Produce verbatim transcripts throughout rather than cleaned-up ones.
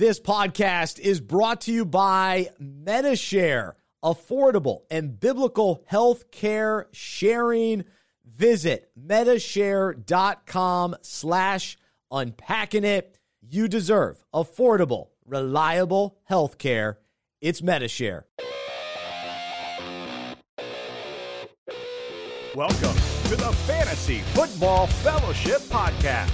This podcast is brought to you by Medi-Share, affordable and biblical health care sharing. Visit Medi-Share.com slash unpacking it. You deserve affordable, reliable health care. It's Medi-Share. Welcome to the Fantasy Football Fellowship Podcast,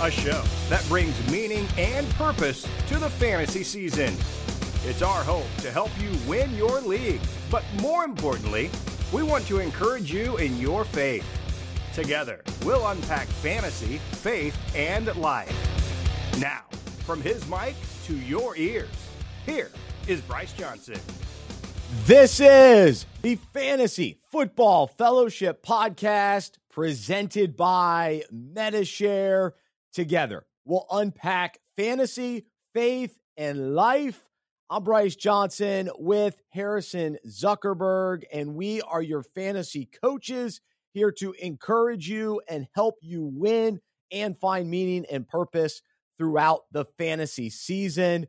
a show that brings meaning and purpose to the fantasy season. It's our hope to help you win your league, but more importantly, we want to encourage you in your faith. Together, we'll unpack fantasy, faith, and life. Now, from his mic to your ears, here is Bryce Johnson. This is the Fantasy Football Fellowship Podcast, presented by Medi-Share. Together, we'll unpack fantasy, faith, and life. I'm Bryce Johnson with Harrison Zuckerberg, and we are your fantasy coaches here to encourage you and help you win and find meaning and purpose throughout the fantasy season.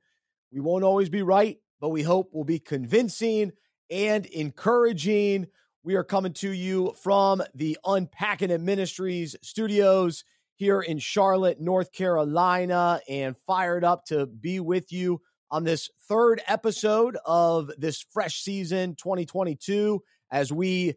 We won't always be right, but we hope we'll be convincing and encouraging. We are coming to you from the Unpacking Ministries studios here in Charlotte, North Carolina, and fired up to be with you on this third episode of this fresh season twenty twenty-two as we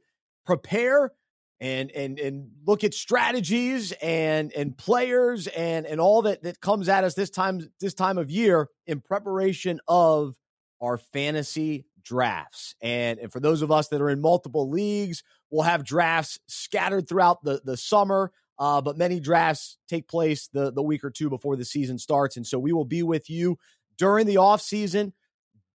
prepare and and and look at strategies and and players and and all that that comes at us this time this time of year in preparation of our fantasy drafts. And, and for those of us that are in multiple leagues, we'll have drafts scattered throughout the, the summer. Uh, but many drafts take place the, the week or two before the season starts. And so we will be with you during the offseason,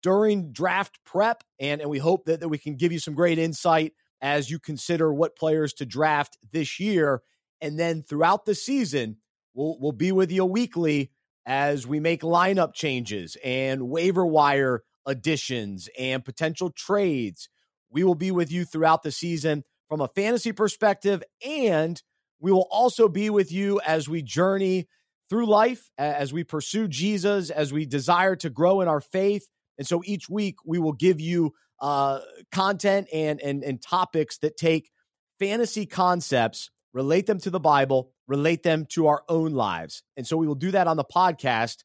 during draft prep, and, and we hope that, that we can give you some great insight as you consider what players to draft this year. And then throughout the season, we'll, we'll be with you weekly as we make lineup changes and waiver wire additions and potential trades. We will be with you throughout the season from a fantasy perspective, and we will also be with you as we journey through life, as we pursue Jesus, as we desire to grow in our faith. And so each week we will give you uh, content and, and, and topics that take fantasy concepts, relate them to the Bible, relate them to our own lives. And so we will do that on the podcast,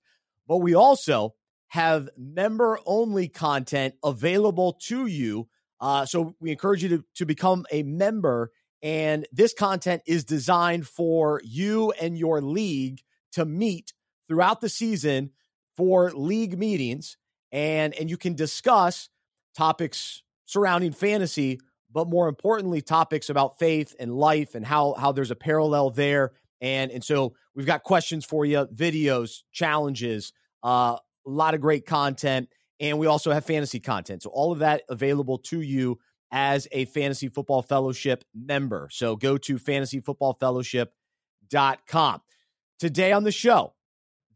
but we also have member-only content available to you. Uh, so we encourage you to, to become a member. And this content is designed for you and your league to meet throughout the season for league meetings. And, and you can discuss topics surrounding fantasy, but more importantly, topics about faith and life and how, how there's a parallel there. And, and so we've got questions for you, videos, challenges, uh, a lot of great content. And we also have fantasy content. So all of that available to you as a Fantasy Football Fellowship member. So go to fantasy football fellowship dot com. Today on the show,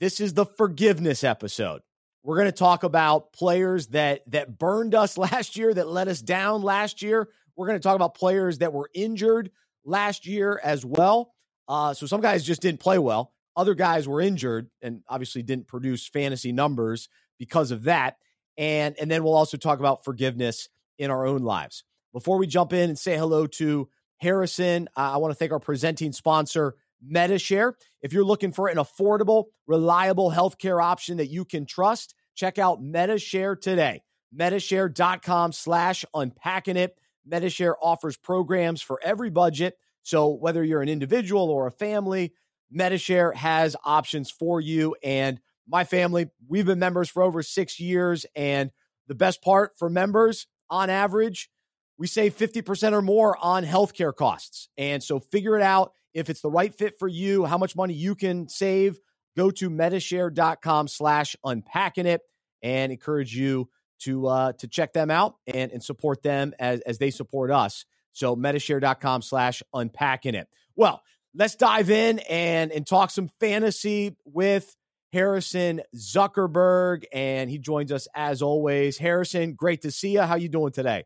this is the forgiveness episode. We're going to talk about players that that burned us last year, that let us down last year. We're going to talk about players that were injured last year as well. Uh, so some guys just didn't play well. Other guys were injured and obviously didn't produce fantasy numbers because of that. And, and then we'll also talk about forgiveness in our own lives. Before we jump in and say hello to Harrison, uh, I want to thank our presenting sponsor, Medi-Share. If you're looking for an affordable, reliable healthcare option that you can trust, check out Medi-Share today. Medi-Share.com slash unpacking it. Medi-Share offers programs for every budget. So whether you're an individual or a family, Medi-Share has options for you. And my family, we've been members for over six years. And the best part for members, on average, we save fifty percent or more on healthcare costs. And so figure it out if it's the right fit for you, how much money you can save. Go to Medi-Share.com slash unpacking it and encourage you to uh, to check them out and, and support them as, as they support us. So Medi-Share.com slash unpacking it. Well, let's dive in and, and talk some fantasy with Harrison Zuckerberg, and he joins us as always. Harrison, great to see you. How you doing today?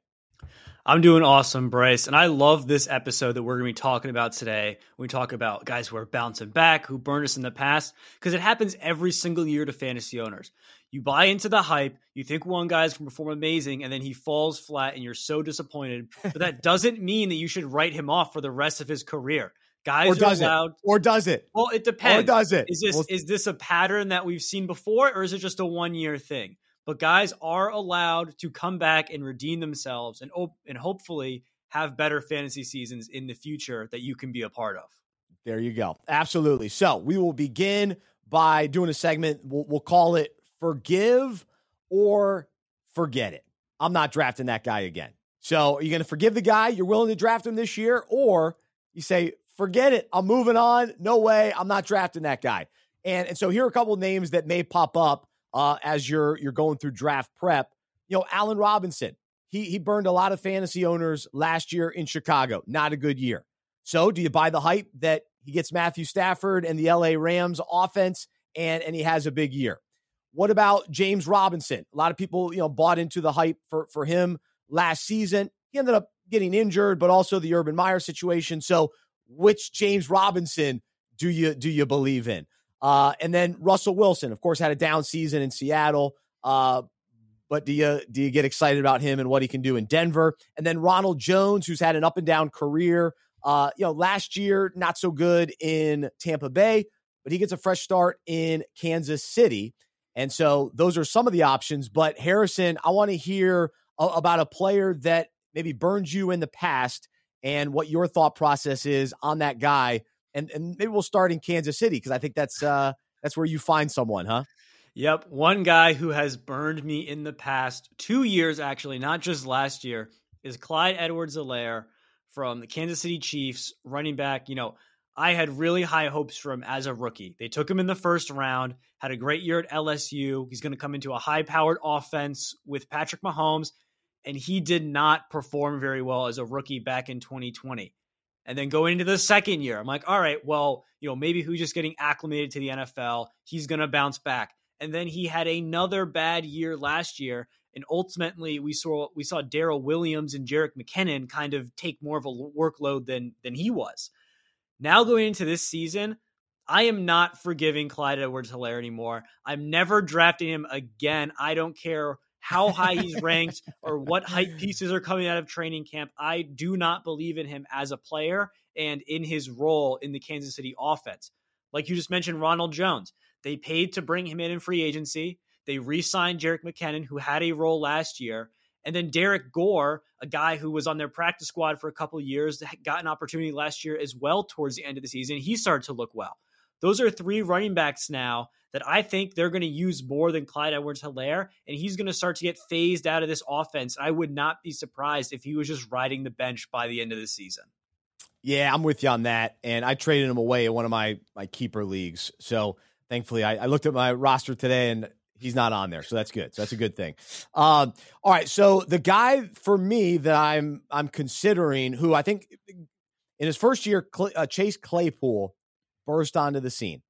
I'm doing awesome, Bryce, and I love this episode that we're going to be talking about today. We talk about guys who are bouncing back, who burned us in the past, because it happens every single year to fantasy owners. You buy into the hype, you think one guy's going to perform amazing, and then he falls flat, and you're so disappointed. But that doesn't mean that you should write him off for the rest of his career. Guys or does are allowed, it? Or does it? Well, it depends. Or does it? Is this well, is this a pattern that we've seen before, or is it just a one-year thing? But guys are allowed to come back and redeem themselves and op- and hopefully have better fantasy seasons in the future that you can be a part of. There you go. Absolutely. So we will begin by doing a segment. We'll, we'll call it Forgive or Forget It. I'm not drafting that guy again. So are you going to forgive the guy? You're willing to draft him this year? Or you say, forget it. I'm moving on. No way. I'm not drafting that guy. And, and so here are a couple of names that may pop up. Uh, as you're you're going through draft prep, you know, Allen Robinson, he he burned a lot of fantasy owners last year in Chicago. Not a good year. So do you buy the hype that he gets Matthew Stafford and the L A Rams offense and, and he has a big year? What about James Robinson? A lot of people, you know, bought into the hype for, for him last season. He ended up getting injured, but also the Urban Meyer situation. So which James Robinson do you do you believe in? Uh, and then Russell Wilson, of course, had a down season in Seattle. Uh, but do you do you get excited about him and what he can do in Denver? And then Ronald Jones, who's had an up and down career. Uh, you know, last year, not so good in Tampa Bay, but he gets a fresh start in Kansas City. And so those are some of the options. But Harrison, I want to hear a- about a player that maybe burned you in the past and what your thought process is on that guy. And and maybe we'll start in Kansas City because I think that's uh, that's where you find someone, huh? Yep. One guy who has burned me in the past two years, actually, not just last year, is Clyde Edwards-Helaire from the Kansas City Chiefs, running back. You know, I had really high hopes for him as a rookie. They took him in the first round, had a great year at L S U. He's going to come into a high-powered offense with Patrick Mahomes, and he did not perform very well as a rookie back in twenty twenty. And then going into the second year, I'm like, all right, well, you know, maybe who's just getting acclimated to the N F L. He's going to bounce back. And then he had another bad year last year. And ultimately we saw, we saw Darrell Williams and Jerick McKinnon kind of take more of a workload than, than he was. Now going into this season, I am not forgiving Clyde Edwards-Helaire anymore. I'm never drafting him again. I don't care how high he's ranked or what hype pieces are coming out of training camp. I do not believe in him as a player and in his role in the Kansas City offense. Like you just mentioned, Ronald Jones, they paid to bring him in in free agency. They re-signed Jerick McKinnon, who had a role last year. And then Derek Gore, a guy who was on their practice squad for a couple of years, got an opportunity last year as well towards the end of the season. He started to look well. Those are three running backs now that I think they're going to use more than Clyde Edwards-Helaire, and he's going to start to get phased out of this offense. I would not be surprised if he was just riding the bench by the end of the season. Yeah, I'm with you on that, and I traded him away in one of my my keeper leagues. So thankfully, I, I looked at my roster today, and he's not on there, so that's good. So that's a good thing. Um, all right, so the guy for me that I'm I'm considering, who I think in his first year, Cl- uh, Chase Claypool burst onto the scene.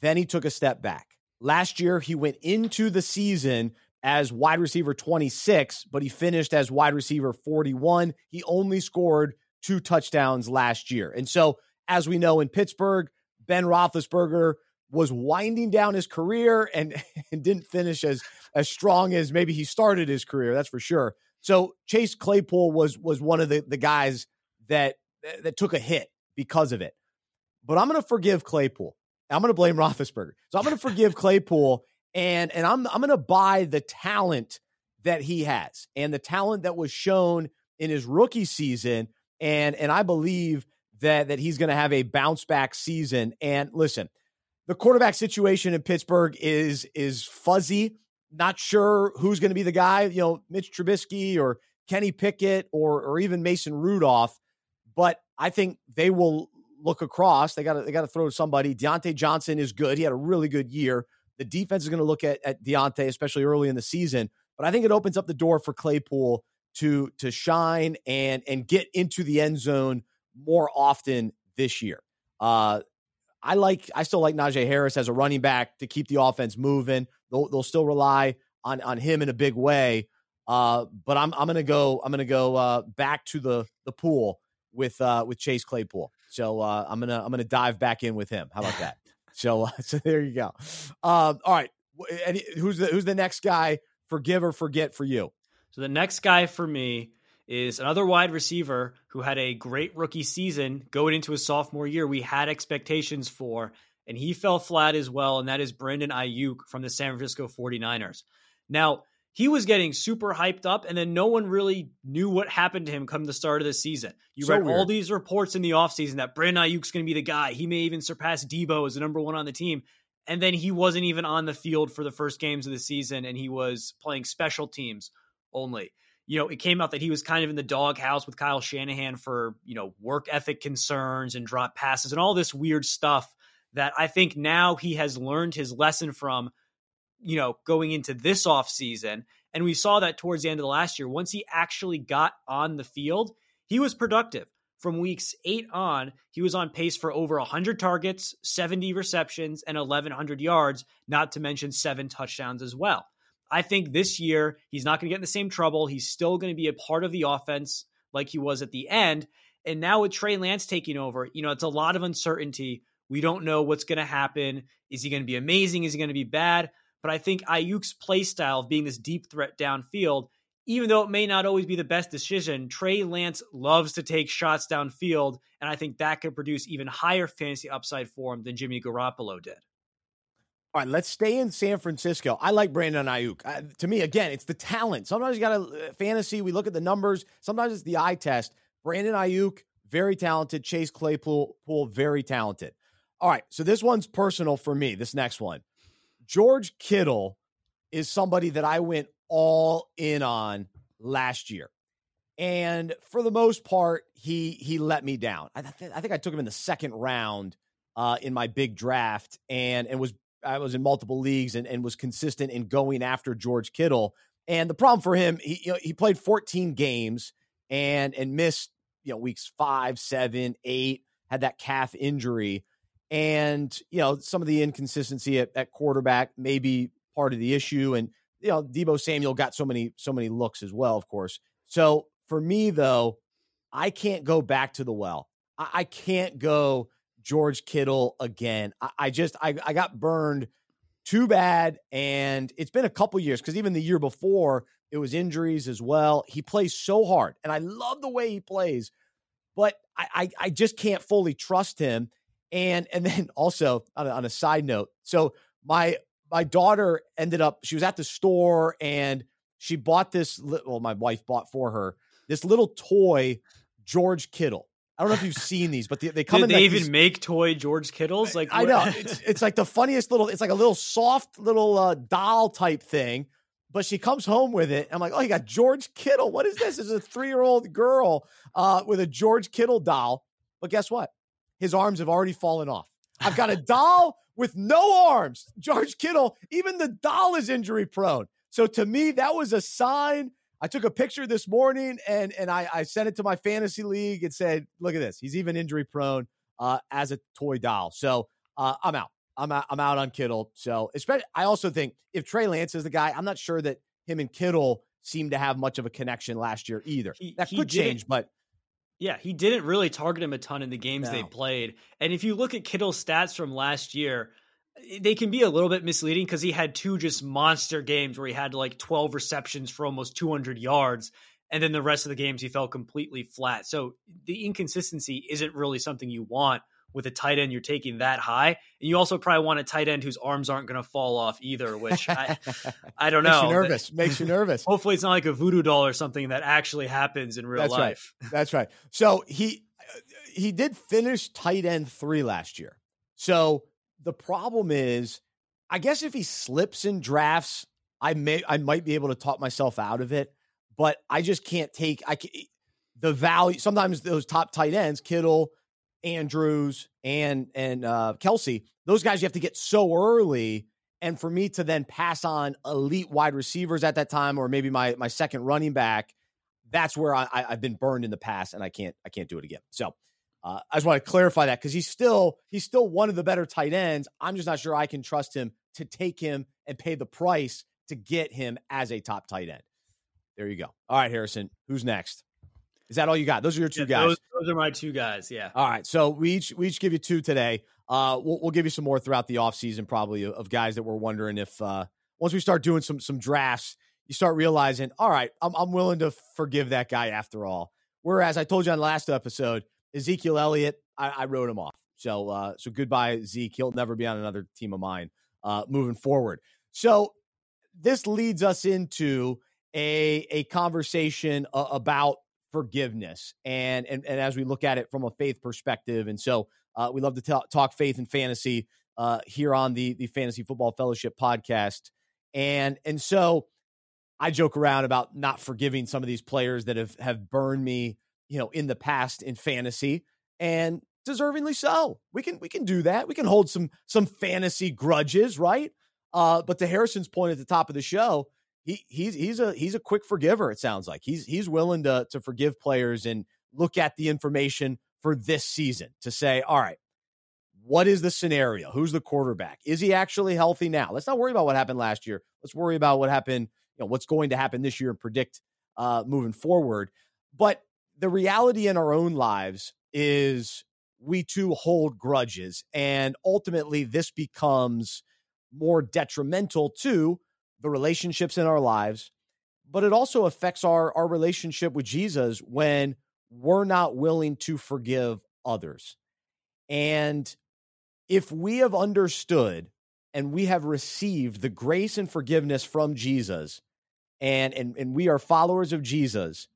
Then he took a step back. Last year, he went into the season as wide receiver twenty-six, but he finished as wide receiver forty-one. He only scored two touchdowns last year. And so, as we know, in Pittsburgh, Ben Roethlisberger was winding down his career and, and didn't finish as, as strong as maybe he started his career. That's for sure. So Chase Claypool was, was one of the, the guys that, that took a hit because of it. But I'm going to forgive Claypool. I'm going to blame Roethlisberger. So I'm going to forgive Claypool, and and I'm I'm going to buy the talent that he has and the talent that was shown in his rookie season, and and I believe that that he's going to have a bounce back season. And listen, the quarterback situation in Pittsburgh is is fuzzy. Not sure who's going to be the guy. You know, Mitch Trubisky or Kenny Pickett or or even Mason Rudolph, but I think they will look across. They got to, they got to throw to somebody. Deontay Johnson is good. He had a really good year. The defense is going to look at, at Deontay, especially early in the season, but I think it opens up the door for Claypool to, to shine and, and get into the end zone more often this year. Uh, I like, I still like Najee Harris as a running back to keep the offense moving. They'll, they'll still rely on, on him in a big way. Uh, but I'm I'm gonna go I'm gonna go uh, back to the the pool with uh, with Chase Claypool. So uh, I'm gonna I'm gonna dive back in with him. How about that? so uh, so there you go. Um, all right, and who's the who's the next guy? Forgive or forget for you. So the next guy for me is another wide receiver who had a great rookie season going into his sophomore year. We had expectations for, and he fell flat as well. And that is Brandon Ayuk from the San Francisco forty-niners. Now, he was getting super hyped up, and then no one really knew what happened to him come the start of the season. You so read weird. all these reports in the offseason that Brandon Ayuk's going to be the guy. He may even surpass Deebo as the number one on the team. And then he wasn't even on the field for the first games of the season, and he was playing special teams only. You know, it came out that he was kind of in the doghouse with Kyle Shanahan for, you know, work ethic concerns and drop passes and all this weird stuff that I think now he has learned his lesson from, you know, going into this offseason. And we saw that towards the end of the last year. Once he actually got on the field, he was productive. From weeks eight on, he was on pace for over one hundred targets, seventy receptions, and eleven hundred yards, not to mention seven touchdowns as well. I think this year, he's not going to get in the same trouble. He's still going to be a part of the offense like he was at the end. And now with Trey Lance taking over, you know, it's a lot of uncertainty. We don't know what's going to happen. Is he going to be amazing? Is he going to be bad? But I think Ayuk's play style of being this deep threat downfield, even though it may not always be the best decision, Trey Lance loves to take shots downfield, and I think that could produce even higher fantasy upside for him than Jimmy Garoppolo did. All right, let's stay in San Francisco. I like Brandon Ayuk. Uh, to me, again, it's the talent. Sometimes you got a uh, fantasy. We look at the numbers. Sometimes it's the eye test. Brandon Ayuk, very talented. Chase Claypool, Poole, very talented. All right, so this one's personal for me, this next one. George Kittle is somebody that I went all in on last year. And for the most part, he he let me down. I, th- I think I took him in the second round uh, in my big draft, and, and was I was in multiple leagues and, and was consistent in going after George Kittle. And the problem for him, he you know, he played fourteen games and and missed you know weeks five, seven, eight, had that calf injury. And, you know, some of the inconsistency at, at quarterback may be part of the issue. And, you know, Deebo Samuel got so many, so many looks as well, of course. So for me, though, I can't go back to the well. I, I can't go George Kittle again. I, I just, I, I got burned too bad. And it's been a couple years, because even the year before, it was injuries as well. He plays so hard, and I love the way he plays, but I, I, I just can't fully trust him. And and then also on a, on a side note, so my my daughter ended up, she was at the store and she bought this, well, my wife bought for her this little toy George Kittle. I don't know if you've seen these, but they, they come Did in. Did they like even these, make toy George Kittles? Like I know it's, it's like the funniest little, it's like a little soft little uh, doll type thing, but she comes home with it. I'm like, oh, you got George Kittle. What is this? It's a three-year-old girl uh, with a George Kittle doll. But guess what? His arms have already fallen off. I've got a doll with no arms. George Kittle, even the doll is injury prone. So to me, that was a sign. I took a picture this morning and and I, I sent it to my fantasy league and said, look at this. He's even injury prone uh, as a toy doll. So uh, I'm out. I'm out. I'm out on Kittle. So especially, I also think if Trey Lance is the guy, I'm not sure that him and Kittle seem to have much of a connection last year either. He, that could change, but. Yeah, he didn't really target him a ton in the games no. they played. And if you look at Kittle's stats from last year, they can be a little bit misleading because he had two just monster games where he had like twelve receptions for almost two hundred yards. And then the rest of the games, he fell completely flat. So the inconsistency isn't really something you want with a tight end you're taking that high. And you also probably want a tight end whose arms aren't going to fall off either, which I, I don't know. Makes you nervous. Makes you nervous. Hopefully it's not like a voodoo doll or something that actually happens in real That's life. Right. That's right. So he, he did finish tight end three last year. So the problem is, I guess if he slips in drafts, I may, I might be able to talk myself out of it, but I just can't take, I can, the value. Sometimes those top tight ends, Kittle, Andrews and and uh, Kelsey, those guys you have to get so early. And for me to then pass on elite wide receivers at that time, or maybe my my second running back, that's where I, I, I've been burned in the past, and I can't I can't do it again. So uh, I just want to clarify that, because he's still he's still one of the better tight ends. I'm just not sure I can trust him to take him and pay the price to get him as a top tight end. There you go. All right, Harrison, who's next? Is that all you got? Those are your two yeah, guys. Those, those are my two guys. Yeah. All right. So we each, we each give you two today. Uh, we'll, we'll give you some more throughout the offseason, probably of guys that we're wondering if uh, once we start doing some, some drafts, you start realizing, all right, I'm, I'm willing to forgive that guy after all. Whereas I told you on the last episode, Ezekiel Elliott, I, I wrote him off. So, uh, so goodbye, Zeke. He'll never be on another team of mine uh, moving forward. So this leads us into a, a conversation uh, about forgiveness and, and and as we look at it from a faith perspective. And so uh, we love to t- talk faith and fantasy uh, here on the the Fantasy Football Fellowship Podcast. And and so I joke around about not forgiving some of these players that have have burned me, you know, in the past in fantasy, and deservingly so. We can we can do that. We can hold some some fantasy grudges, right? Uh, but to Harrison's point at the top of the show, He, he's he's a he's a quick forgiver. It sounds like he's he's willing to to forgive players and look at the information for this season to say, all right, what is the scenario? Who's the quarterback? Is he actually healthy now? Let's not worry about what happened last year. Let's worry about what happened, you know, what's going to happen this year and predict uh, moving forward. But the reality in our own lives is we too hold grudges, and ultimately this becomes more detrimental to the relationships in our lives, but it also affects our, our relationship with Jesus when we're not willing to forgive others. And if we have understood and we have received the grace and forgiveness from Jesus, and, and, and we are followers of Jesus,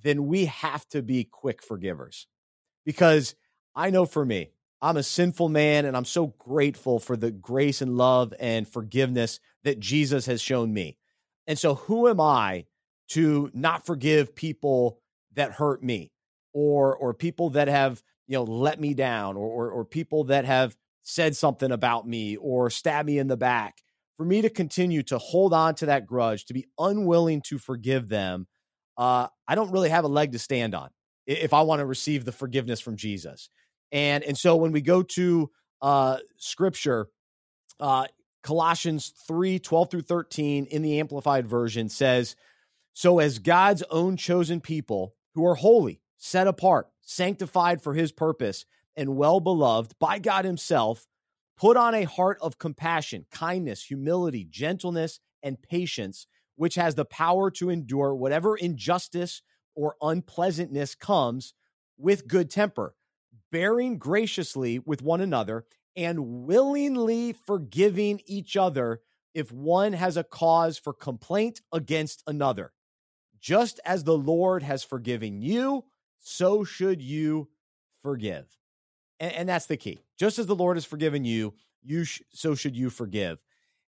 then we have to be quick forgivers. Because I know for me, I'm a sinful man, and I'm so grateful for the grace and love and forgiveness that Jesus has shown me. And so who am I to not forgive people that hurt me, or or people that have, you know, let me down, or or, or people that have said something about me or stabbed me in the back? For me to continue to hold on to that grudge, to be unwilling to forgive them, uh, I don't really have a leg to stand on if I want to receive the forgiveness from Jesus. And and so when we go to uh, Scripture, uh, Colossians three, twelve through thirteen in the Amplified Version says, "So as God's own chosen people who are holy, set apart, sanctified for his purpose, and well-beloved by God himself, put on a heart of compassion, kindness, humility, gentleness, and patience, which has the power to endure whatever injustice or unpleasantness comes with good temper, bearing graciously with one another and willingly forgiving each other if one has a cause for complaint against another. Just as the Lord has forgiven you, so should you forgive." And, and that's the key. Just as the Lord has forgiven you, you sh- so should you forgive.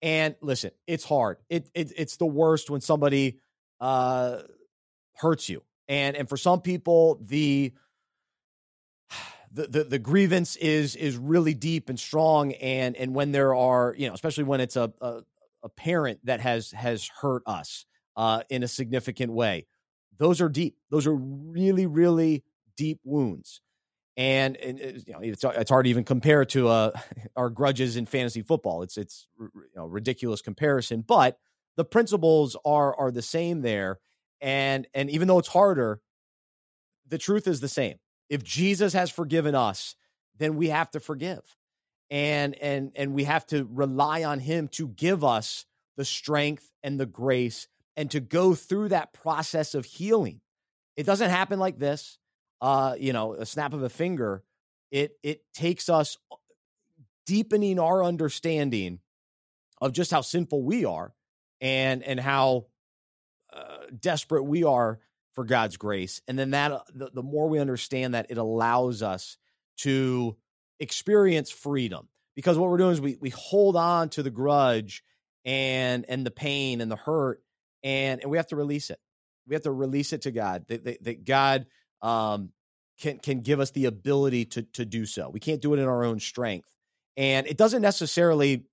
And listen, it's hard. It, it it's the worst when somebody uh, hurts you. And and for some people, the The, the the grievance is is really deep and strong, and and when there are, you know, especially when it's a a, a parent that has has hurt us uh, in a significant way, those are deep. Those are really really deep wounds, and and you know it's it's hard to even compare to uh, our grudges in fantasy football. It's it's you know ridiculous comparison, but the principles are are the same there, and and even though it's harder, the truth is the same. If Jesus has forgiven us, then we have to forgive, and and and we have to rely on him to give us the strength and the grace and to go through that process of healing. It doesn't happen like this, uh, you know, a snap of a finger. It it takes us deepening our understanding of just how sinful we are, and and how uh, desperate we are for God's grace. And then that the, the more we understand that, it allows us to experience freedom, because what we're doing is we we hold on to the grudge and and the pain and the hurt, and and we have to release it. We have to release it to God, that, that, that God um, can can give us the ability to to do so. We can't do it in our own strength, and it doesn't necessarily.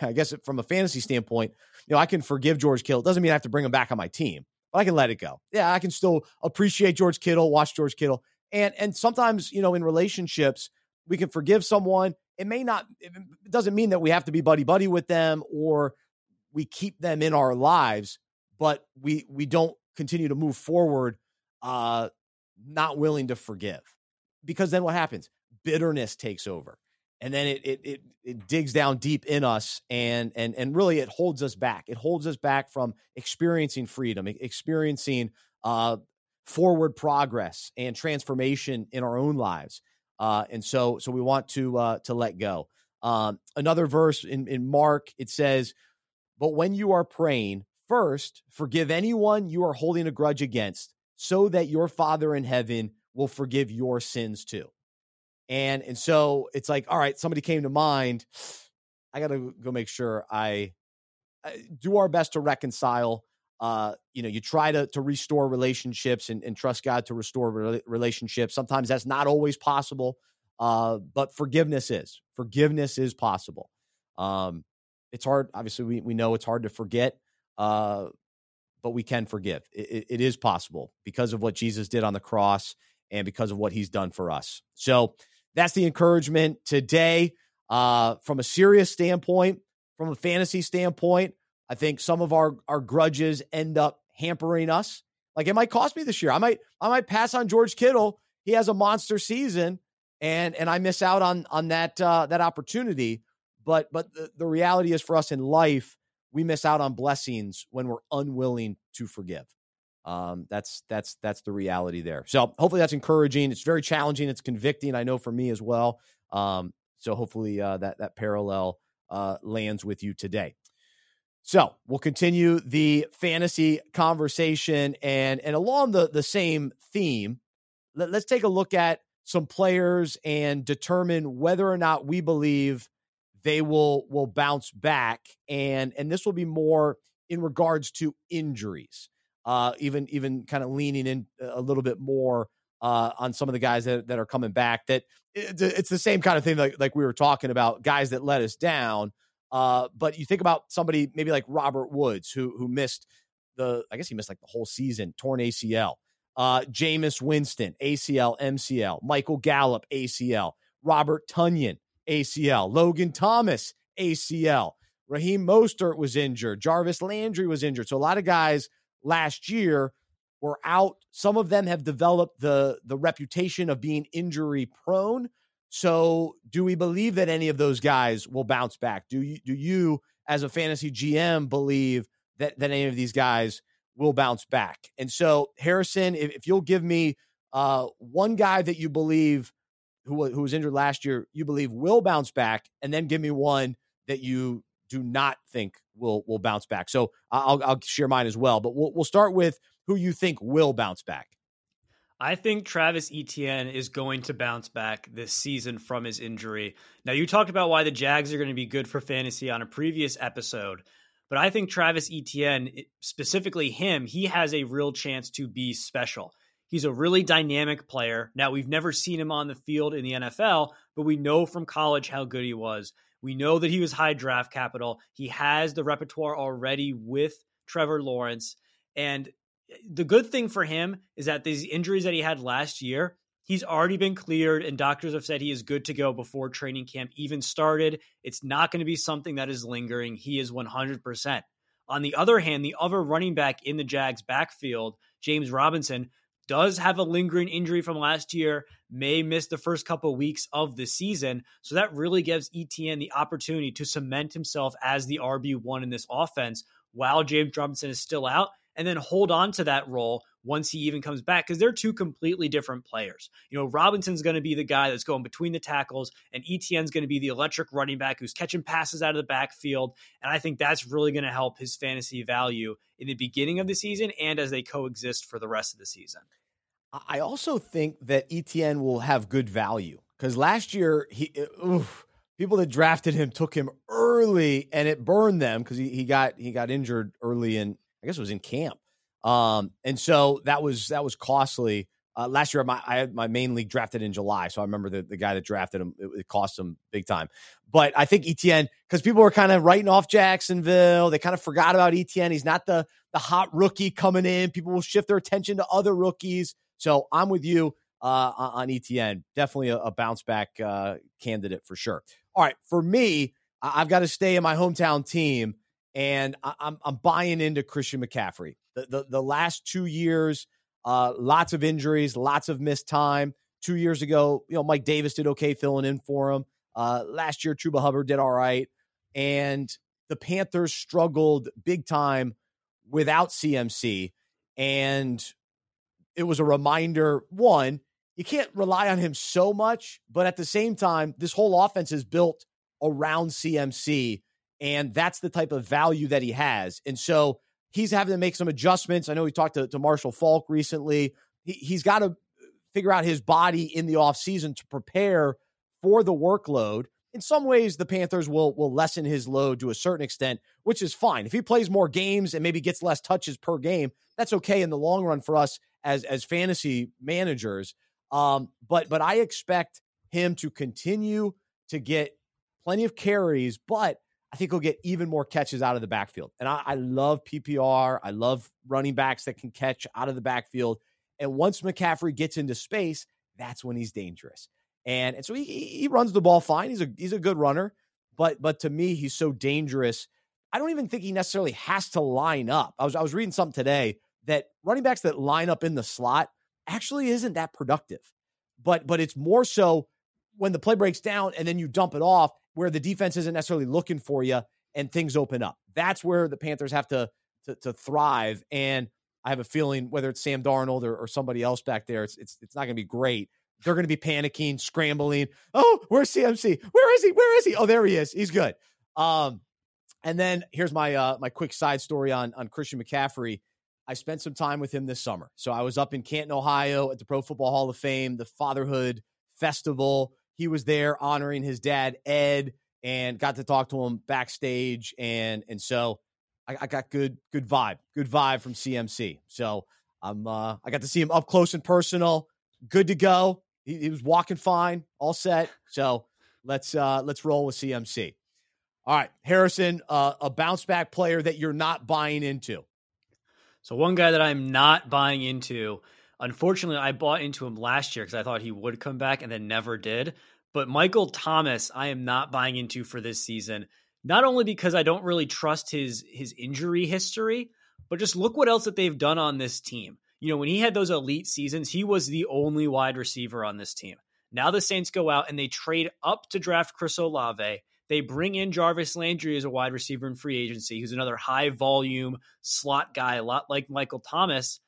I guess from a fantasy standpoint, you know, I can forgive George Kittle. It doesn't mean I have to bring him back on my team. But I can let it go. Yeah, I can still appreciate George Kittle, watch George Kittle. And and sometimes, you know, in relationships, we can forgive someone. It may not, it doesn't mean that we have to be buddy-buddy with them or we keep them in our lives, but we we don't continue to move forward, uh, not willing to forgive. Because then what happens? Bitterness takes over. And then it, it it it digs down deep in us, and and and really it holds us back. It holds us back from experiencing freedom, experiencing uh, forward progress and transformation in our own lives. Uh, and so so we want to uh, to let go. Um, another verse in, in Mark, it says, "But when you are praying, first forgive anyone you are holding a grudge against, so that your Father in heaven will forgive your sins too." And and so it's like, all right, somebody came to mind. I got to go make sure I, I do our best to reconcile. Uh, you know, you try to, to restore relationships and, and trust God to restore re- relationships. Sometimes that's not always possible, uh, but forgiveness is. Forgiveness is possible. Um, it's hard. Obviously, we, we know it's hard to forget, uh, but we can forgive. It, it, it is possible because of what Jesus did on the cross and because of what he's done for us. So that's the encouragement today. Uh, from a serious standpoint, from a fantasy standpoint, I think some of our, our grudges end up hampering us. Like, it might cost me this year. I might I might pass on George Kittle. He has a monster season, and and I miss out on on that uh, that opportunity. But but the, the reality is, for us in life, we miss out on blessings when we're unwilling to forgive. Um, that's, that's, that's the reality there. So hopefully that's encouraging. It's very challenging. It's convicting. I know for me as well. Um, so hopefully, uh, that, that parallel, uh, lands with you today. So we'll continue the fantasy conversation, and, and along the, the same theme, let, let's take a look at some players and determine whether or not we believe they will, will bounce back. And, and this will be more in regards to injuries. Uh, even even kind of leaning in a little bit more uh, on some of the guys that, that are coming back. That it, it's the same kind of thing like, like we were talking about, guys that let us down. Uh, but you think about somebody maybe like Robert Woods, who who missed the, I guess he missed like the whole season, torn A C L. Uh, Jameis Winston, A C L, M C L. Michael Gallup, A C L. Robert Tonyan, A C L. Logan Thomas, A C L. Raheem Mostert was injured. Jarvis Landry was injured. So a lot of guys last year were out. Some of them have developed the, the reputation of being injury prone. So do we believe that any of those guys will bounce back? Do you, do you as a fantasy G M believe that, that any of these guys will bounce back? And so, Harrison, if, if you'll give me uh, one guy that you believe who, who was injured last year, you believe will bounce back, and then give me one that you do not think will will bounce back. So I'll I'll share mine as well, but we'll we'll start with who you think will bounce back. I think Travis Etienne is going to bounce back this season from his injury. Now, you talked about why the Jags are going to be good for fantasy on a previous episode, but I think Travis Etienne, specifically him, he has a real chance to be special. He's a really dynamic player. Now, we've never seen him on the field in the N F L, but we know from college how good he was. We know that he was high draft capital. He has the repertoire already with Trevor Lawrence. And the good thing for him is that these injuries that he had last year, he's already been cleared, and doctors have said he is good to go before training camp even started. It's not going to be something that is lingering. He is one hundred percent. On the other hand, the other running back in the Jags backfield, James Robinson, does have a lingering injury from last year, may miss the first couple of weeks of the season. So that really gives Etienne the opportunity to cement himself as the R B one in this offense while James Robinson is still out, and then hold on to that role once he even comes back, because they're two completely different players. You know, Robinson's going to be the guy that's going between the tackles, and Etienne's going to be the electric running back who's catching passes out of the backfield. And I think that's really going to help his fantasy value in the beginning of the season and as they coexist for the rest of the season. I also think that Etienne will have good value, because last year, he oof, people that drafted him took him early, and it burned them because he, he got he got injured early in, I guess it was in camp. Um, and so that was, that was costly. Uh, last year, my, I had my main league drafted in July. So I remember the, the guy that drafted him, it, it cost him big time. But I think Etienne, because people were kind of writing off Jacksonville, they kind of forgot about Etienne. He's not the, the hot rookie coming in. People will shift their attention to other rookies. So I'm with you uh, on Etienne. Definitely a, a bounce back uh, candidate for sure. All right. For me, I've got to stay in my hometown team. and I, I'm I'm buying into Christian McCaffrey. The the, the last two years, uh, lots of injuries, lots of missed time. Two years ago, you know, Mike Davis did okay filling in for him. Uh, last year, Chuba Hubbard did all right, and the Panthers struggled big time without C M C, and it was a reminder, one, you can't rely on him so much, but at the same time, this whole offense is built around C M C, and that's the type of value that he has. And so he's having to make some adjustments. I know he talked to, to Marshall Faulk recently. He, he's got to figure out his body in the offseason to prepare for the workload. In some ways, the Panthers will will lessen his load to a certain extent, which is fine. If he plays more games and maybe gets less touches per game, that's okay in the long run for us as as fantasy managers. Um, but but I expect him to continue to get plenty of carries, but I think he'll get even more catches out of the backfield. And I, I love P P R. I love running backs that can catch out of the backfield. And once McCaffrey gets into space, that's when he's dangerous. And, and so he he runs the ball fine. He's a he's a good runner, but but to me, he's so dangerous. I don't even think he necessarily has to line up. I was I was reading something today that running backs that line up in the slot actually isn't that productive, but but it's more so when the play breaks down and then you dump it off where the defense isn't necessarily looking for you and things open up. That's where the Panthers have to to, to thrive. And I have a feeling whether it's Sam Darnold or, or somebody else back there, it's it's it's not going to be great. They're going to be panicking, scrambling. Oh, where's C M C? Where is he? Where is he? Oh, there he is. He's good. Um, and then here's my uh, my quick side story on, on Christian McCaffrey. I spent some time with him this summer. So I was up in Canton, Ohio at the Pro Football Hall of Fame, the Fatherhood Festival. He was there honoring his dad, Ed, and got to talk to him backstage. And and so I, I got good good vibe, good vibe from C M C. So I'm uh, I got to see him up close and personal. Good to go. He, he was walking fine, all set. So let's uh, let's roll with C M C. All right, Harrison, uh, a bounce back player that you're not buying into. So one guy that I'm not buying into, unfortunately, I bought into him last year because I thought he would come back and then never did. But Michael Thomas, I am not buying into for this season, not only because I don't really trust his his injury history, but just look what else that they've done on this team. You know, when he had those elite seasons, he was the only wide receiver on this team. Now the Saints go out and they trade up to draft Chris Olave. They bring in Jarvis Landry as a wide receiver in free agency, who's another high volume slot guy, a lot like Michael Thomas.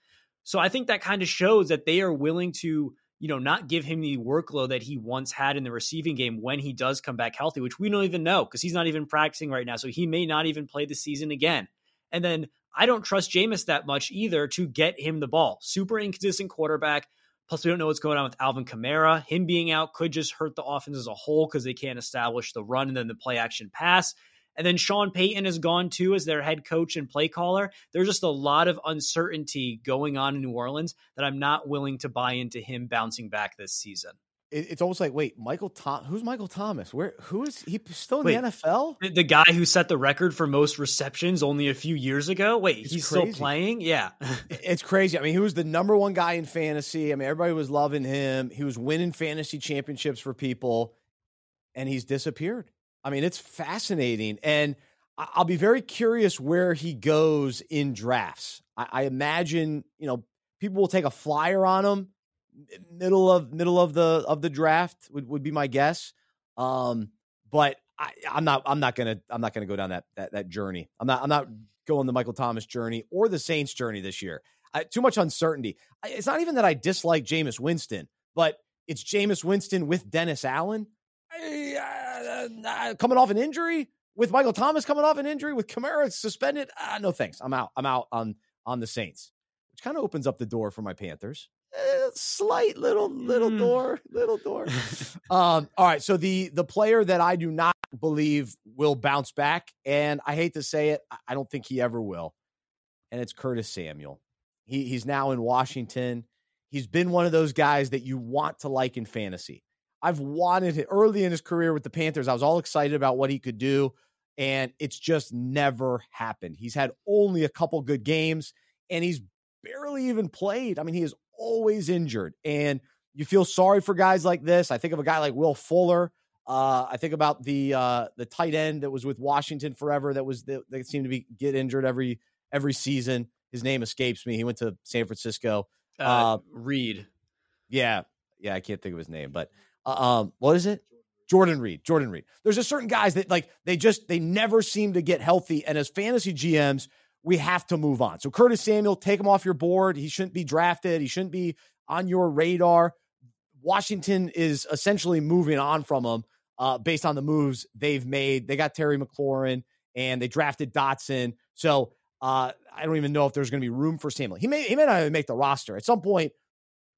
So I think that kind of shows that they are willing to, you know, not give him the workload that he once had in the receiving game when he does come back healthy, which we don't even know because he's not even practicing right now. So he may not even play the season again. And then I don't trust Jameis that much either to get him the ball. Super inconsistent quarterback. Plus, we don't know what's going on with Alvin Kamara. Him being out could just hurt the offense as a whole because they can't establish the run and then the play action pass. And then Sean Payton is gone too as their head coach and play caller. There's just a lot of uncertainty going on in New Orleans that I'm not willing to buy into him bouncing back this season. It's almost like, wait, Michael Thomas, who's Michael Thomas? Where, who is he still in wait, the N F L? The guy who set the record for most receptions only a few years ago. Wait, it's he's crazy. Still playing. Yeah. It's crazy. I mean, he was the number one guy in fantasy. I mean, everybody was loving him. He was winning fantasy championships for people and he's disappeared. I mean, it's fascinating. And I'll be very curious where he goes in drafts. I, I imagine, you know, people will take a flyer on him. Middle of middle of the of the draft would, would be my guess, um, but I, I'm not I'm not gonna I'm not gonna go down that, that that journey. I'm not I'm not going the Michael Thomas journey or the Saints journey this year. I, too much uncertainty. I, it's not even that I dislike Jameis Winston, but it's Jameis Winston with Dennis Allen I, uh, coming off an injury, with Michael Thomas coming off an injury, with Kamara suspended. Uh, no thanks. I'm out. I'm out on on the Saints, which kind of opens up the door for my Panthers. Uh, slight little, little mm. door, little door. um, all right. So the, the player that I do not believe will bounce back, and I hate to say it, I don't think he ever will. And it's Curtis Samuel. He he's now in Washington. He's been one of those guys that you want to like in fantasy. I've wanted him early in his career with the Panthers. I was all excited about what he could do, and it's just never happened. He's had only a couple good games and he's barely even played. I mean, he is always injured, and you feel sorry for guys like this. I think of a guy like Will Fuller, Uh, I think about the uh, the tight end that was with Washington forever. That was the, that seemed to be get injured every every season. His name escapes me. He went to San Francisco. Uh, uh, Reed. Yeah, yeah. I can't think of his name, but uh, um, what is it? Jordan Reed. Jordan Reed. There's a certain guys that like they just they never seem to get healthy. And as fantasy G Ms, we have to move on. So Curtis Samuel, take him off your board. He shouldn't be drafted. He shouldn't be on your radar. Washington is essentially moving on from him. Uh, based on the moves they've made. They got Terry McLaurin and they drafted Dotson. So uh, I don't even know if there's going to be room for Samuel. He may, he may not even make the roster. At some point,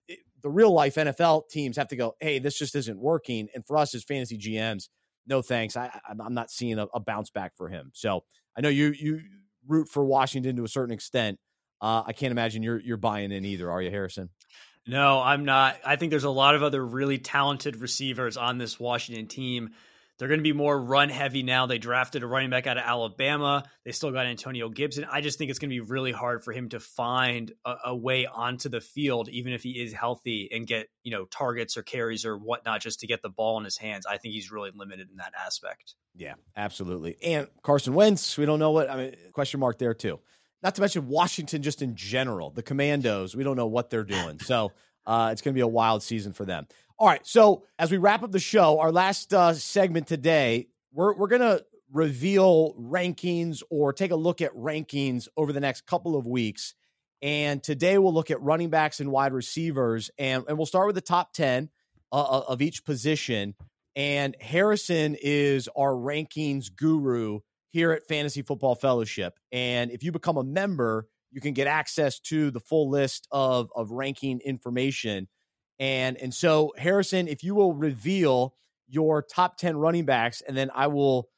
it, the real life N F L teams have to go, hey, this just isn't working. And for us as fantasy G Ms, no thanks. I, I'm not seeing a, a bounce back for him. So I know you you root for Washington to a certain extent. Uh, I can't imagine you're you're buying in either, are you, Harrison? No, I'm not. I think there's a lot of other really talented receivers on this Washington team. They're going to be more run heavy now. They drafted a running back out of Alabama. They still got Antonio Gibson. I just think it's going to be really hard for him to find a, a way onto the field, even if he is healthy and get, you know, targets or carries or whatnot, just to get the ball in his hands. I think he's really limited in that aspect. Yeah, absolutely. And Carson Wentz, we don't know what, I mean, question mark there too. Not to mention Washington just in general, the Commandos, we don't know what they're doing. So uh, it's going to be a wild season for them. All right, so as we wrap up the show, our last uh, segment today, we're, we're going to reveal rankings or take a look at rankings over the next couple of weeks. And today we'll look at running backs and wide receivers. And, and we'll start with the top ten uh, of each position. And Harrison is our rankings guru here at Fantasy Football Fellowship. And if you become a member, you can get access to the full list of, of ranking information. And, and so, Harrison, if you will reveal your top ten running backs, and then I will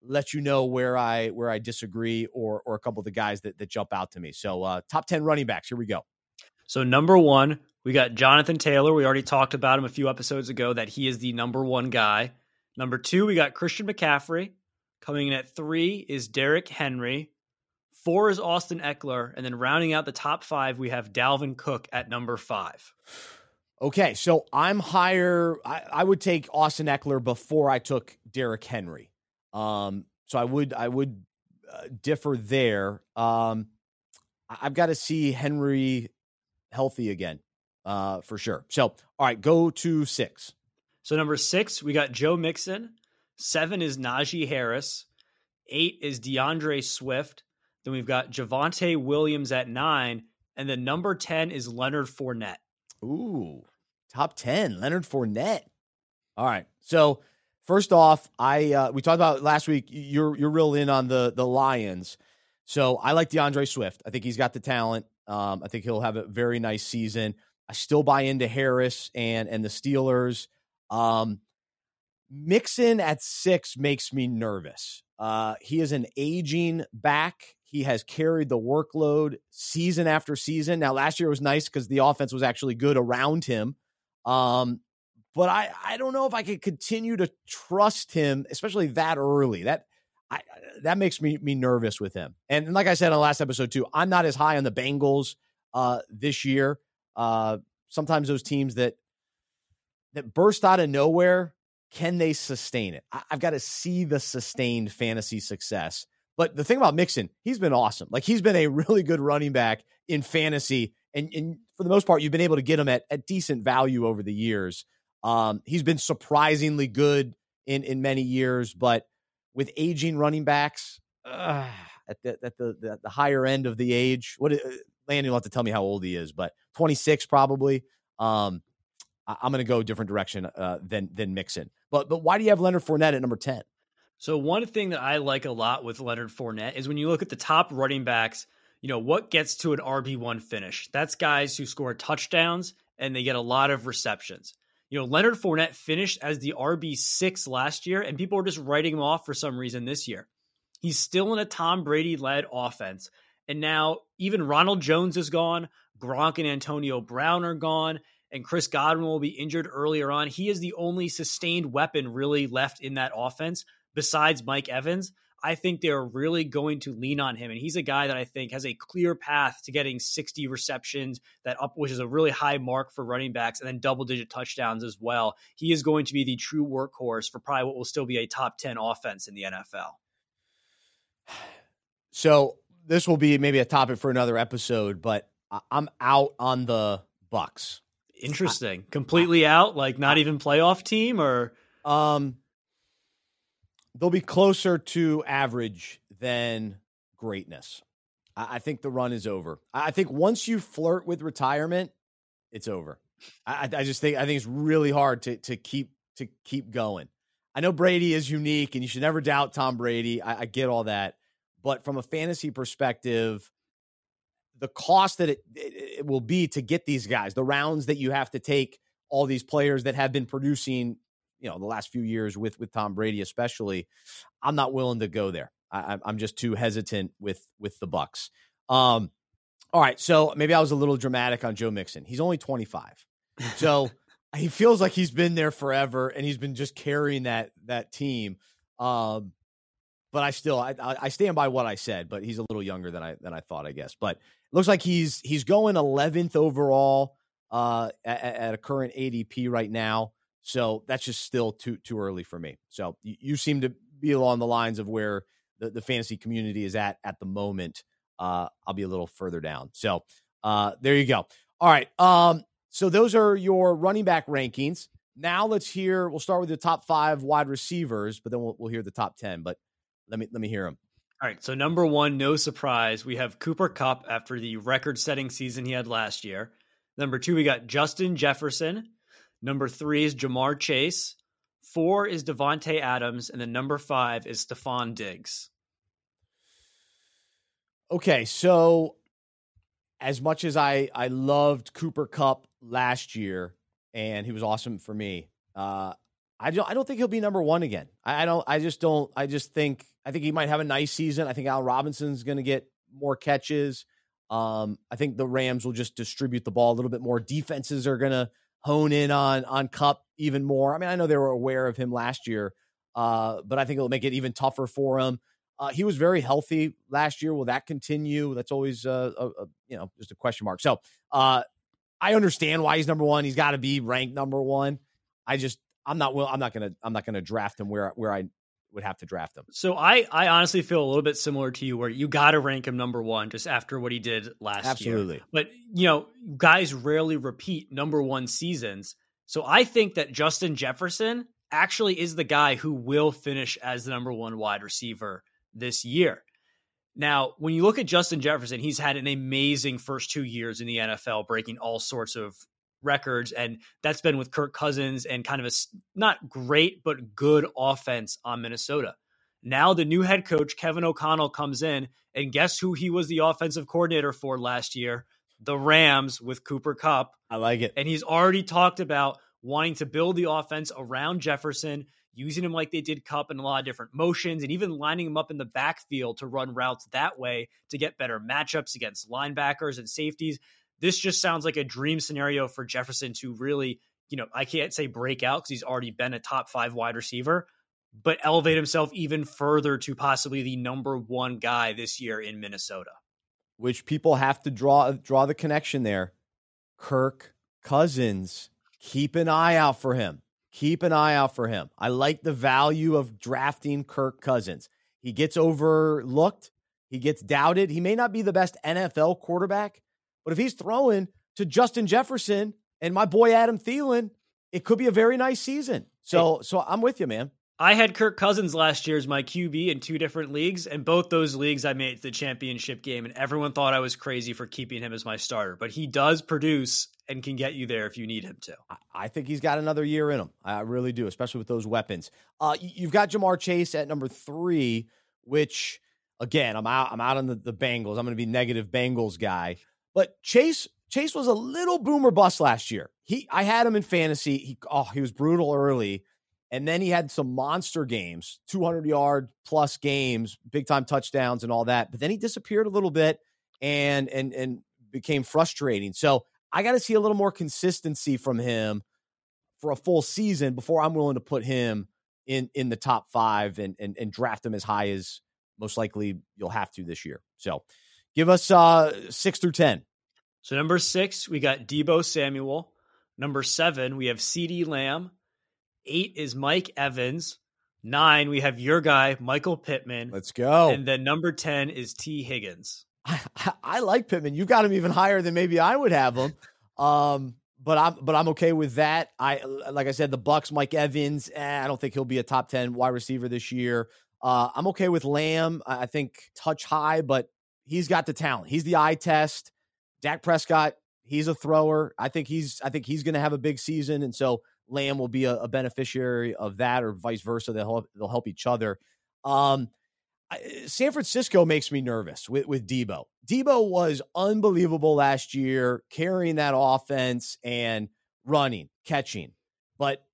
let you know where I where I disagree or or a couple of the guys that, that jump out to me. So uh, top ten running backs, here we go. So number one, we got Jonathan Taylor. We already talked about him a few episodes ago, that he is the number one guy. Number two, we got Christian McCaffrey. Coming in at three is Derrick Henry. Four is Austin Eckler. And then rounding out the top five, we have Dalvin Cook at number five. Okay, so I'm higher. I, I would take Austin Eckler before I took Derrick Henry. Um, so I would I would uh, differ there. Um, I, I've got to see Henry healthy again uh, for sure. So, all right, go to six. So number six, we got Joe Mixon. Seven is Najee Harris. Eight is DeAndre Swift. Then we've got Javonte Williams at nine. And then number ten is Leonard Fournette. Ooh, top ten, Leonard Fournette. All right. So first off, I uh, we talked about last week, you're you're real in on the, the Lions. So I like DeAndre Swift. I think he's got the talent. Um, I think he'll have a very nice season. I still buy into Harris and, and the Steelers. Um Mixon at six makes me nervous. Uh, he is an aging back. He has carried the workload season after season. Now, last year was nice because the offense was actually good around him. Um, but I, I don't know if I could continue to trust him, especially that early. That I, that makes me, me nervous with him. And like I said on the last episode, too, I'm not as high on the Bengals uh, this year. Uh, sometimes those teams that that burst out of nowhere, can they sustain it? I've got to see the sustained fantasy success. But the thing about Mixon, he's been awesome. Like, he's been a really good running back in fantasy. And, and for the most part, you've been able to get him at, at decent value over the years. Um, he's been surprisingly good in, in many years. But with aging running backs uh, at, the, at the, the the higher end of the age, what Landon will have to tell me how old he is, but twenty-six probably. Um, I'm going to go a different direction uh, than than Mixon. But but why do you have Leonard Fournette at number ten? So one thing that I like a lot with Leonard Fournette is when you look at the top running backs, you know, what gets to an R B one finish? That's guys who score touchdowns and they get a lot of receptions. You know, Leonard Fournette finished as the R B six last year, and people are just writing him off for some reason this year. He's still in a Tom Brady-led offense. And now even Ronald Jones is gone. Gronk and Antonio Brown are gone. And Chris Godwin will be injured earlier on. He is the only sustained weapon really left in that offense besides Mike Evans. I think they're really going to lean on him. And he's a guy that I think has a clear path to getting sixty receptions, that up, which is a really high mark for running backs, and then double digit touchdowns as well. He is going to be the true workhorse for probably what will still be a top ten offense in the N F L. So this will be maybe a topic for another episode, but I'm out on the Bucks. Interesting. I, Completely I, out, like not even playoff team or um they'll be closer to average than greatness. I, I think the run is over. I, I think once you flirt with retirement, it's over. I, I just think I think it's really hard to to keep to keep going. I know Brady is unique and you should never doubt Tom Brady. I, I get all that. But from a fantasy perspective, the cost that it, it, it will be to get these guys, the rounds that you have to take, all these players that have been producing, you know, the last few years with, with Tom Brady, especially, I'm not willing to go there. I, I'm just too hesitant with, with the Bucks. Um, all right. So maybe I was a little dramatic on Joe Mixon. He's only twenty-five. So he feels like he's been there forever and he's been just carrying that, that team. Um, But I still, I, I stand by what I said, but he's a little younger than I, than I thought, I guess. But it looks like he's, he's going eleventh overall uh, at, at a current A D P right now. So that's just still too, too early for me. So you, you seem to be along the lines of where the, the fantasy community is at, at the moment. Uh, I'll be a little further down. So uh, there you go. All right. Um, so those are your running back rankings. Now let's hear, we'll start with the top five wide receivers, but then we'll, we'll hear the top ten, but Let me let me hear him. All right. So number one, no surprise, we have Cooper Kupp after the record-setting season he had last year. Number two, we got Justin Jefferson. Number three is Jamar Chase. Four is Devontae Adams, and then number five is Stephon Diggs. Okay, so as much as I I loved Cooper Kupp last year, and he was awesome for me, uh, I don't. I don't think he'll be number one again. I, I don't. I just don't. I just think. I think he might have a nice season. I think Al Robinson's going to get more catches. Um, I think the Rams will just distribute the ball a little bit more. Defenses are going to hone in on on Kupp even more. I mean, I know they were aware of him last year, uh, but I think it'll make it even tougher for him. Uh, he was very healthy last year. Will that continue? That's always uh, a, a you know just a question mark. So uh, I understand why he's number one. He's got to be ranked number one. I just. I'm not well, I'm not going to, I'm not going to draft him where, where I would have to draft him. So I, I honestly feel a little bit similar to you where you got to rank him number one just after what he did last Absolutely. year. But you know, guys rarely repeat number one seasons. So I think that Justin Jefferson actually is the guy who will finish as the number one wide receiver this year. Now, when you look at Justin Jefferson, he's had an amazing first two years in the N F L, breaking all sorts of records, and that's been with Kirk Cousins and kind of a not great but good offense on Minnesota. Now the new head coach Kevin O'Connell comes in, and guess who he was the offensive coordinator for last year? The Rams with Cooper Kupp. I like it, and he's already talked about wanting to build the offense around Jefferson, using him like they did Kupp in a lot of different motions, and even lining him up in the backfield to run routes that way to get better matchups against linebackers and safeties. This just sounds like a dream scenario for Jefferson to really, you know, I can't say break out because he's already been a top five wide receiver, but elevate himself even further to possibly the number one guy this year in Minnesota. Which people have to draw draw the connection there. Kirk Cousins, keep an eye out for him. Keep an eye out for him. I like the value of drafting Kirk Cousins. He gets overlooked. He gets doubted. He may not be the best N F L quarterback, but if he's throwing to Justin Jefferson and my boy Adam Thielen, it could be a very nice season. So, so I'm with you, man. I had Kirk Cousins last year as my Q B in two different leagues, and both those leagues I made the championship game, and everyone thought I was crazy for keeping him as my starter. But he does produce and can get you there if you need him to. I think he's got another year in him. I really do, especially with those weapons. Uh, you've got Jamar Chase at number three, which, again, I'm out, I'm out on the, the Bengals. I'm going to be negative Bengals guy. But Chase Chase was a little boomer bust last year. He I had him in fantasy. He oh he was brutal early, and then he had some monster games, two hundred yard plus games, big time touchdowns and all that. But then he disappeared a little bit and and and became frustrating. So I got to see a little more consistency from him for a full season before I'm willing to put him in in the top five and and, and draft him as high as most likely you'll have to this year. So give us uh, six through ten. So number six, we got Deebo Samuel. Number seven, we have CeeDee Lamb. Eight is Mike Evans. Nine, we have your guy, Michael Pittman. Let's go. And then number ten is T. Higgins. I, I, I like Pittman. You got him even higher than maybe I would have him. Um, but I'm but I'm okay with that. I like I said, the Bucs, Mike Evans. Eh, I don't think he'll be a top ten wide receiver this year. Uh, I'm okay with Lamb. I think touch high, but he's got the talent. He's the eye test. Dak Prescott, he's a thrower. I think he's I think he's going to have a big season, and so Lamb will be a, a beneficiary of that, or vice versa. They'll help, they'll help each other. Um, I, San Francisco makes me nervous with, with Deebo. Deebo was unbelievable last year, carrying that offense and running, catching. But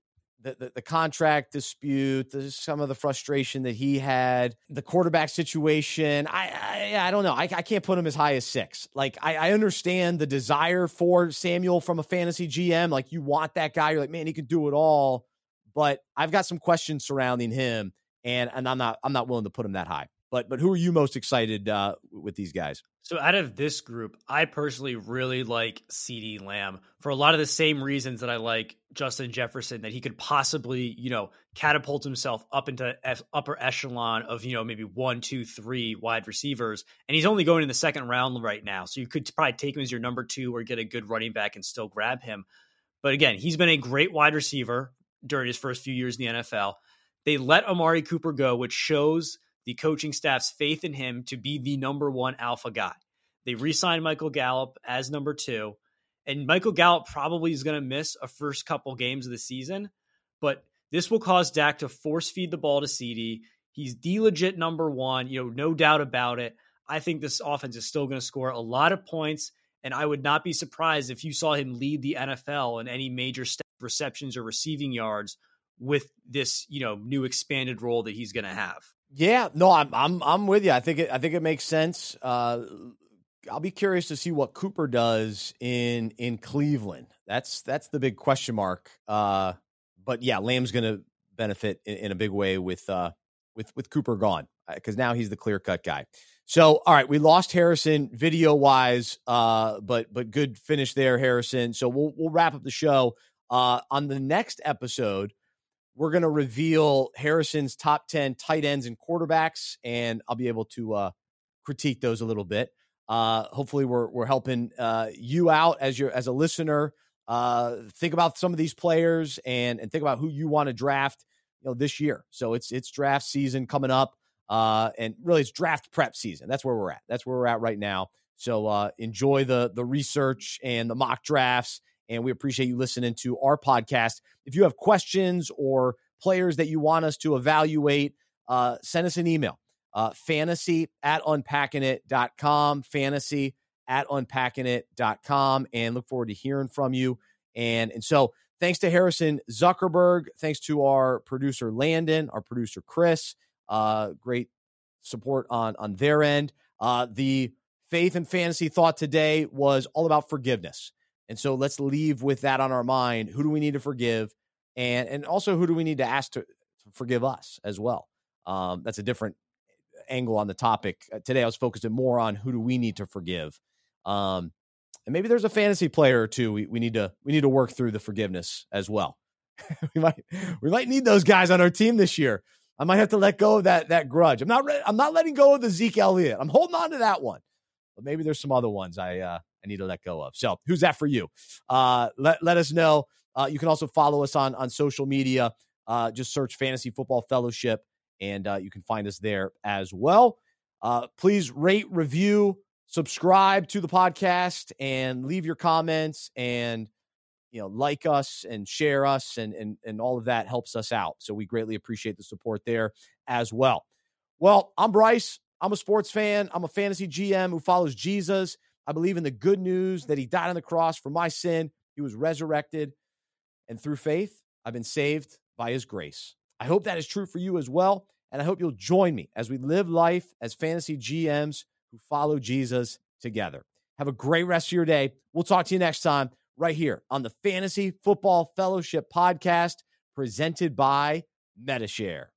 the, the, the contract dispute, some of the frustration that he had, the quarterback situation, I I, I don't know. I, I can't put him as high as six. Like, I, I understand the desire for Samuel from a fantasy G M. Like, you want that guy. You're like, man, he can do it all. But I've got some questions surrounding him. And, and I'm not I'm not willing to put him that high. But but who are you most excited uh, with these guys? So out of this group, I personally really like CeeDee Lamb for a lot of the same reasons that I like Justin Jefferson, that he could possibly, you know, catapult himself up into F- upper echelon of, you know, maybe one, two, three wide receivers. And he's only going in the second round right now. So you could probably take him as your number two or get a good running back and still grab him. But again, he's been a great wide receiver during his first few years in the N F L. They let Amari Cooper go, which shows the coaching staff's faith in him to be the number one alpha guy. They re-signed Michael Gallup as number two, and Michael Gallup probably is going to miss a first couple games of the season, but this will cause Dak to force feed the ball to CeeDee. He's the legit number one, you know, no doubt about it. I think this offense is still going to score a lot of points, and I would not be surprised if you saw him lead the N F L in any major step receptions or receiving yards with this, you know, new expanded role that he's going to have. Yeah, no, I'm I'm I'm with you. I think it, I think it makes sense. Uh, I'll be curious to see what Cooper does in in Cleveland. That's that's the big question mark. Uh, but yeah, Lamb's going to benefit in, in a big way with uh, with with Cooper gone, because now he's the clear cut guy. So all right, we lost Harrison video wise, uh, but but good finish there, Harrison. So we'll we'll wrap up the show uh, on the next episode. We're going to reveal Harrison's top ten tight ends and quarterbacks, and I'll be able to uh, critique those a little bit. Uh, hopefully we're, we're helping uh, you out as your, as a listener. Uh, think about some of these players and, and think about who you want to draft, you know, this year. So it's, it's draft season coming up, uh, and really it's draft prep season. That's where we're at. That's where we're at right now. So uh, enjoy the, the research and the mock drafts. And we appreciate you listening to our podcast. If you have questions or players that you want us to evaluate, uh, send us an email, uh, fantasy at unpackingit.com, fantasy at unpackingit.com, and look forward to hearing from you. And, and so thanks to Harrison Zuckerberg. Thanks to our producer, Landon, our producer, Chris, uh, great support on, on their end. Uh, the Faith and Fantasy Thought today was all about forgiveness. And so let's leave with that on our mind. Who do we need to forgive? And and also, who do we need to ask to, to forgive us as well? Um, that's a different angle on the topic. Uh, today, I was focusing more on who do we need to forgive? Um, and maybe there's a fantasy player or two. We, we need to we need to work through the forgiveness as well. we might we might need those guys on our team this year. I might have to let go of that that grudge. I'm not re- I'm not letting go of the Zeke Elliott. I'm holding on to that one. But maybe there's some other ones I uh, I need to let go of. So who's that for you? Uh, let, let us know. Uh, you can also follow us on, on social media. Uh, just search Fantasy Football Fellowship, and uh, you can find us there as well. Uh, please rate, review, subscribe to the podcast, and leave your comments, and you know, like us and share us, and, and, and all of that helps us out. So we greatly appreciate the support there as well. Well, I'm Bryce. I'm a sports fan. I'm a fantasy G M who follows Jesus. I believe in the good news that he died on the cross for my sin. He was resurrected. And through faith, I've been saved by his grace. I hope that is true for you as well. And I hope you'll join me as we live life as fantasy G Ms who follow Jesus together. Have a great rest of your day. We'll talk to you next time right here on the Fantasy Football Fellowship Podcast, presented by Medi-Share.